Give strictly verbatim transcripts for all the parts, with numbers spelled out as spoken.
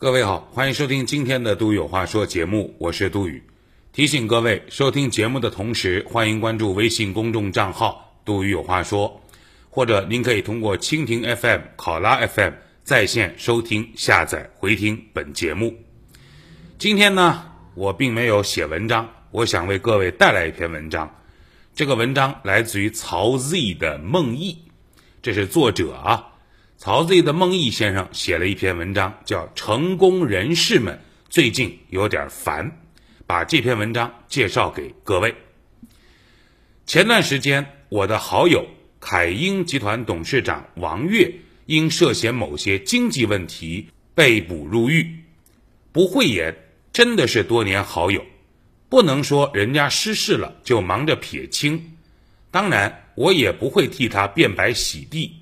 各位好，欢迎收听今天的都有话说节目，我是都宇。提醒各位，收听节目的同时，欢迎关注微信公众账号都宇有话说，或者您可以通过蜻蜓 F M、考拉 F M 在线收听、下载、回听本节目。今天呢，我并没有写文章，我想为各位带来一篇文章。这个文章来自于曹 Z 的梦忆，这是作者啊。曹 Z 的孟毅先生写了一篇文章，叫《成功人士们最近有点烦》，把这篇文章介绍给各位。前段时间，我的好友凯英集团董事长王跃因涉嫌某些经济问题被捕入狱。不讳言，真的是多年好友，不能说人家失势了就忙着撇清。当然，我也不会替他辩白洗地。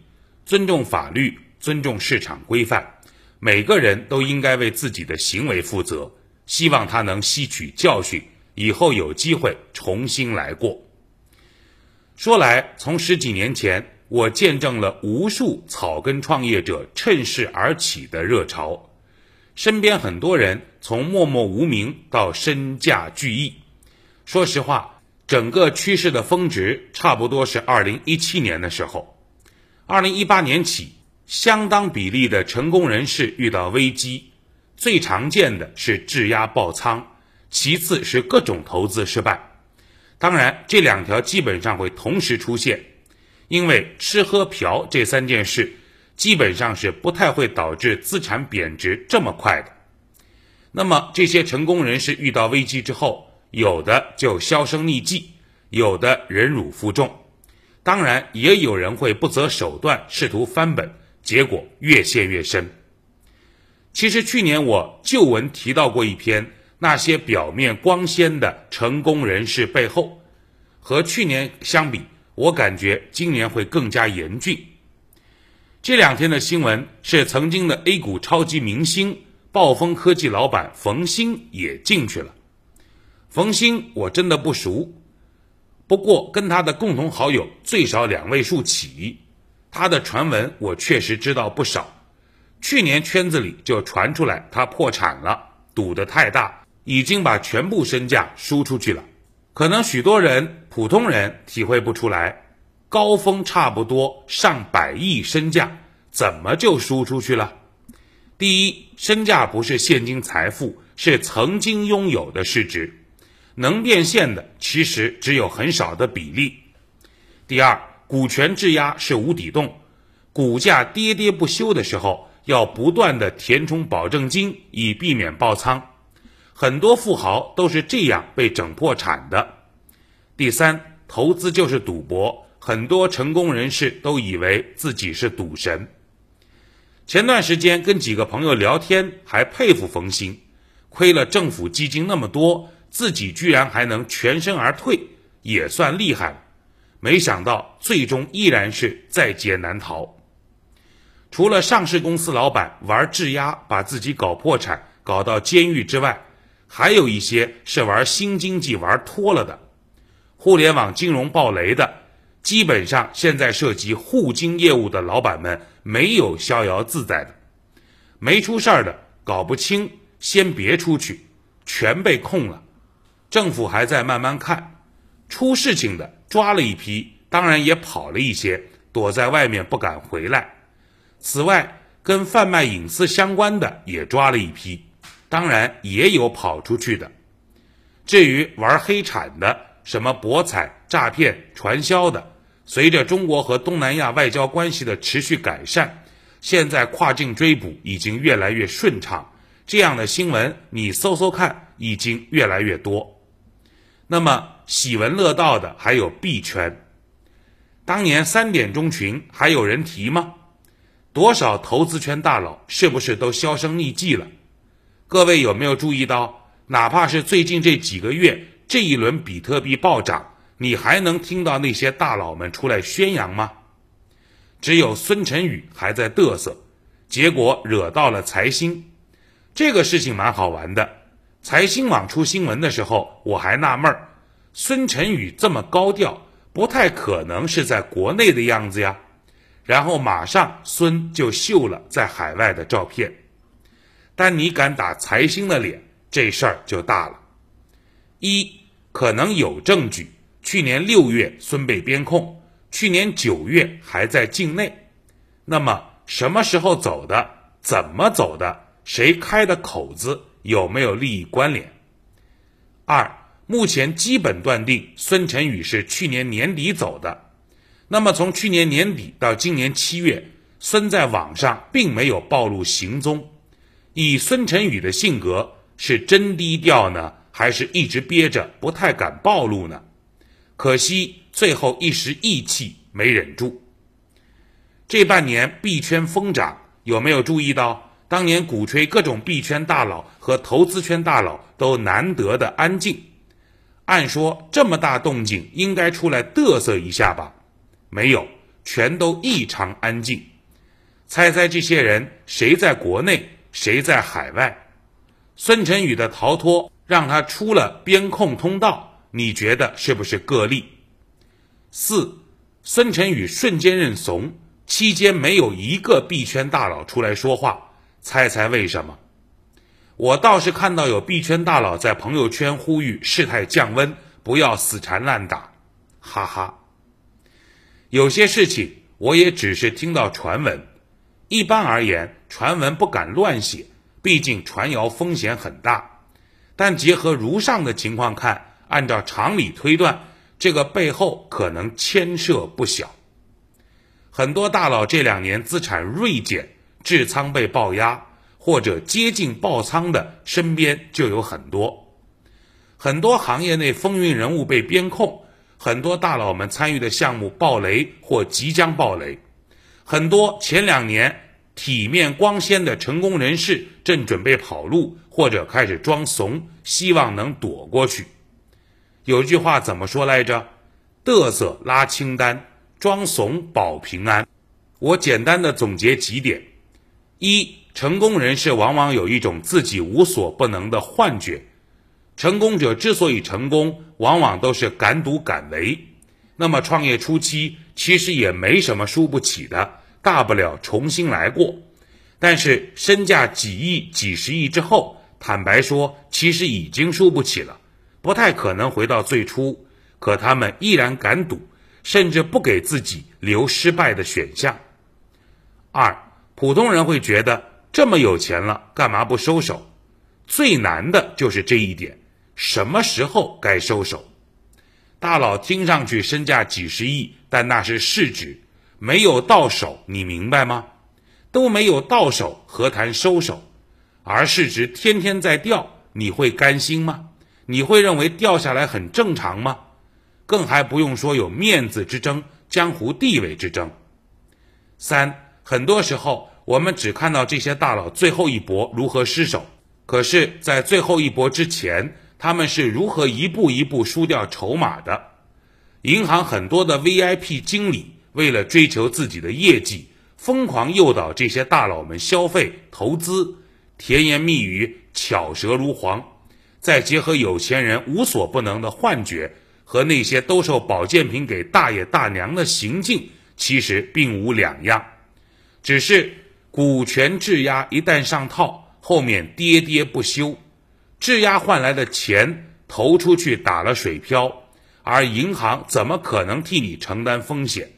尊重法律，尊重市场规范，每个人都应该为自己的行为负责，希望他能吸取教训，以后有机会重新来过。说来，从十几年前，我见证了无数草根创业者趁势而起的热潮，身边很多人从默默无名到身价巨亿。说实话，整个趋势的峰值差不多是二零一七年的时候。二零一八年起，相当比例的成功人士遇到危机，最常见的是质押爆仓，其次是各种投资失败。当然，这两条基本上会同时出现，因为吃喝嫖这三件事基本上是不太会导致资产贬值这么快的。那么这些成功人士遇到危机之后，有的就销声匿迹，有的忍辱负重。当然，也有人会不择手段试图翻本，结果越陷越深。其实去年我旧文提到过一篇那些表面光鲜的成功人士背后，和去年相比，我感觉今年会更加严峻。这两天的新闻是曾经的 A 股超级明星暴风科技老板冯鑫也进去了。冯鑫我真的不熟，不过跟他的共同好友最少两位数起，他的传闻我确实知道不少。去年圈子里就传出来他破产了，赌得太大，已经把全部身价输出去了。可能许多人普通人体会不出来，高峰差不多上百亿身价怎么就输出去了？第一，身价不是现金财富，是曾经拥有的市值，能变现的其实只有很少的比例。第二，股权质押是无底洞，股价跌跌不休的时候，要不断的填充保证金以避免爆仓，很多富豪都是这样被整破产的。第三，投资就是赌博，很多成功人士都以为自己是赌神。前段时间跟几个朋友聊天，还佩服冯鑫，亏了政府基金那么多，自己居然还能全身而退，也算厉害了。没想到最终依然是在劫难逃。除了上市公司老板玩质押把自己搞破产搞到监狱之外，还有一些是玩新经济玩脱了的。互联网金融暴雷的，基本上现在涉及互金业务的老板们没有逍遥自在的。没出事儿的搞不清，先别出去，全被控了。政府还在慢慢看，出事情的抓了一批，当然也跑了一些，躲在外面不敢回来。此外，跟贩卖隐私相关的也抓了一批，当然也有跑出去的。至于玩黑产的，什么博彩、诈骗、传销的，随着中国和东南亚外交关系的持续改善，现在跨境追捕已经越来越顺畅，这样的新闻你搜搜看，已经越来越多。那么喜闻乐道的还有币圈，当年三点钟群还有人提吗？多少投资圈大佬是不是都销声匿迹了？各位有没有注意到，哪怕是最近这几个月这一轮比特币暴涨，你还能听到那些大佬们出来宣扬吗？只有孙晨宇还在嘚瑟，结果惹到了财新。这个事情蛮好玩的，财新网出新闻的时候，我还纳闷儿，孙晨宇这么高调，不太可能是在国内的样子呀。然后马上孙就秀了在海外的照片。但你敢打财星的脸，这事儿就大了。一，可能有证据，去年六月孙被边控，去年九月还在境内。那么什么时候走的，怎么走的，谁开的口子，有没有利益关联？二，目前基本断定孙晨宇是去年年底走的。那么从去年年底到今年七月，孙在网上并没有暴露行踪。以孙晨宇的性格，是真低调呢，还是一直憋着不太敢暴露呢？可惜最后一时意气没忍住。这半年币圈疯涨，有没有注意到当年鼓吹各种币圈大佬和投资圈大佬都难得的安静？按说这么大动静应该出来嘚瑟一下吧，没有，全都异常安静。猜猜这些人谁在国内，谁在海外？孙晨宇的逃脱让他出了边控通道，你觉得是不是个例？四，孙晨宇瞬间认怂，期间没有一个币圈大佬出来说话，猜猜为什么？我倒是看到有币圈大佬在朋友圈呼吁事态降温，不要死缠烂打，哈哈。有些事情我也只是听到传闻，一般而言传闻不敢乱写，毕竟传谣风险很大。但结合如上的情况看，按照常理推断，这个背后可能牵涉不小。很多大佬这两年资产锐减，智仓被爆压，或者接近爆仓的身边就有很多。很多行业内风云人物被边控，很多大佬们参与的项目爆雷或即将爆雷，很多前两年体面光鲜的成功人士正准备跑路，或者开始装怂，希望能躲过去。有句话怎么说来着？嘚瑟拉清单，装怂保平安。我简单的总结几点。一，成功人士往往有一种自己无所不能的幻觉。成功者之所以成功，往往都是敢赌敢为。那么创业初期其实也没什么输不起的，大不了重新来过。但是身价几亿几十亿之后，坦白说其实已经输不起了，不太可能回到最初，可他们依然敢赌，甚至不给自己留失败的选项。二，普通人会觉得这么有钱了干嘛不收手？最难的就是这一点，什么时候该收手？大佬听上去身价几十亿，但那是市值，没有到手，你明白吗？都没有到手，何谈收手？而市值天天在掉，你会甘心吗？你会认为掉下来很正常吗？更还不用说有面子之争，江湖地位之争。三，很多时候我们只看到这些大佬最后一搏如何失手，可是在最后一搏之前，他们是如何一步一步输掉筹码的？银行很多的 V I P 经理为了追求自己的业绩，疯狂诱导这些大佬们消费投资，甜言蜜语，巧舌如簧。再结合有钱人无所不能的幻觉和那些兜售保健品给大爷大娘的行径，其实并无两样。只是股权质押一旦上套，后面跌跌不休，质押换来的钱投出去打了水漂，而银行怎么可能替你承担风险？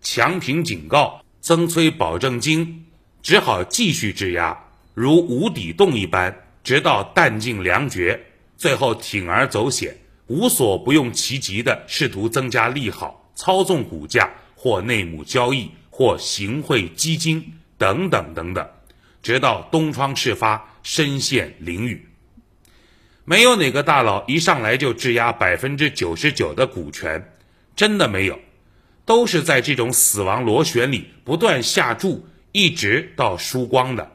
强平警告，增催保证金，只好继续质押，如无底洞一般，直到弹尽粮绝，最后铤而走险，无所不用其极的试图增加利好，操纵股价，或内幕交易，或行贿基金，等等等等。直到东窗事发，身陷囹圄。没有哪个大佬一上来就质押 百分之九十九 的股权，真的没有，都是在这种死亡螺旋里不断下注，一直到输光的。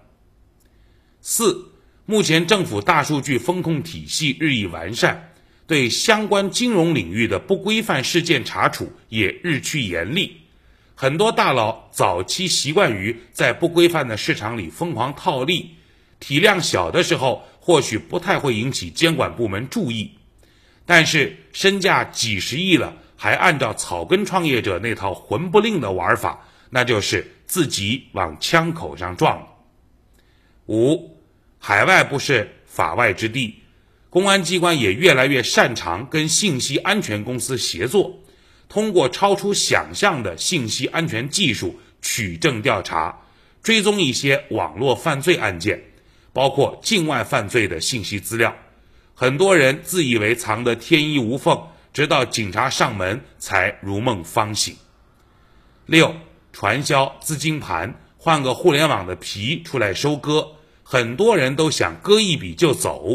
四，目前政府大数据风控体系日益完善，对相关金融领域的不规范事件查处也日趋严厉。很多大佬早期习惯于在不规范的市场里疯狂套利，体量小的时候或许不太会引起监管部门注意，但是身价几十亿了，还按照草根创业者那套魂不吝的玩法，那就是自己往枪口上撞了。五，海外不是法外之地，公安机关也越来越擅长跟信息安全公司协作，通过超出想象的信息安全技术取证调查，追踪一些网络犯罪案件，包括境外犯罪的信息资料。很多人自以为藏得天衣无缝，直到警察上门才如梦方醒。六、传销资金盘，换个互联网的皮出来收割，很多人都想割一笔就走，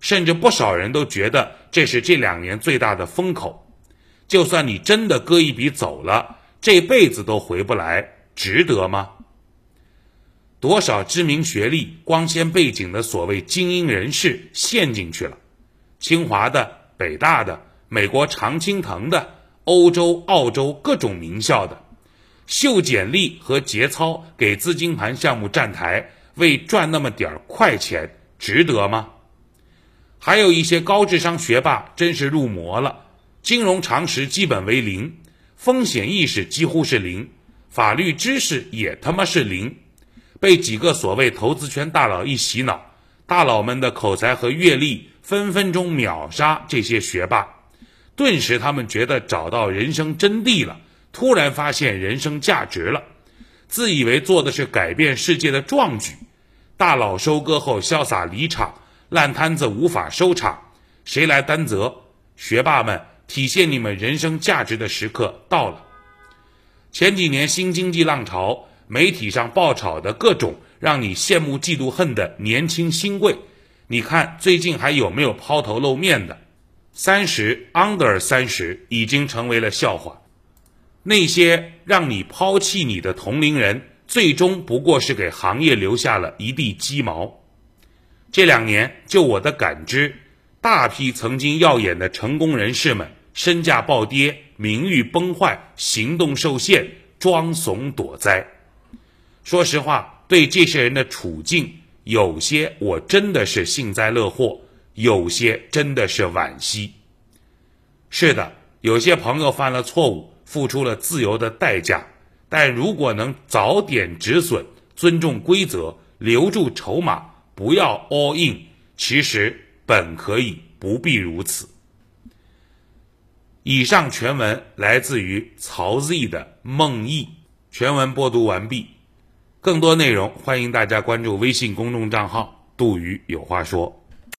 甚至不少人都觉得这是这两年最大的风口。就算你真的割一笔走了，这辈子都回不来，值得吗？多少知名学历、光鲜背景的所谓精英人士陷进去了，清华的、北大的、美国常青藤的、欧洲、澳洲各种名校的，秀简历和节操给资金盘项目站台，为赚那么点快钱，值得吗？还有一些高智商学霸真是入魔了，金融常识基本为零，风险意识几乎是零，法律知识也他妈是零，被几个所谓投资圈大佬一洗脑，大佬们的口才和阅历分分钟秒杀这些学霸。顿时他们觉得找到人生真谛了，突然发现人生价值了，自以为做的是改变世界的壮举。大佬收割后潇洒离场，烂摊子无法收场，谁来担责？学霸们，体现你们人生价值的时刻到了。前几年新经济浪潮，媒体上爆炒的各种让你羡慕嫉妒恨的年轻新贵，你看最近还有没有抛头露面的？三十 under 三十 已经成为了笑话，那些让你抛弃你的同龄人，最终不过是给行业留下了一地鸡毛。这两年，就我的感知，大批曾经耀眼的成功人士们，身价暴跌，名誉崩坏，行动受限，装怂躲灾。说实话，对这些人的处境，有些我真的是幸灾乐祸，有些真的是惋惜。是的，有些朋友犯了错误，付出了自由的代价，但如果能早点止损，尊重规则，留住筹码，不要 all in， 其实本可以不必如此。以上全文来自于曹 Z 的梦忆，全文播读完毕。更多内容欢迎大家关注微信公众账号杜宇有话说。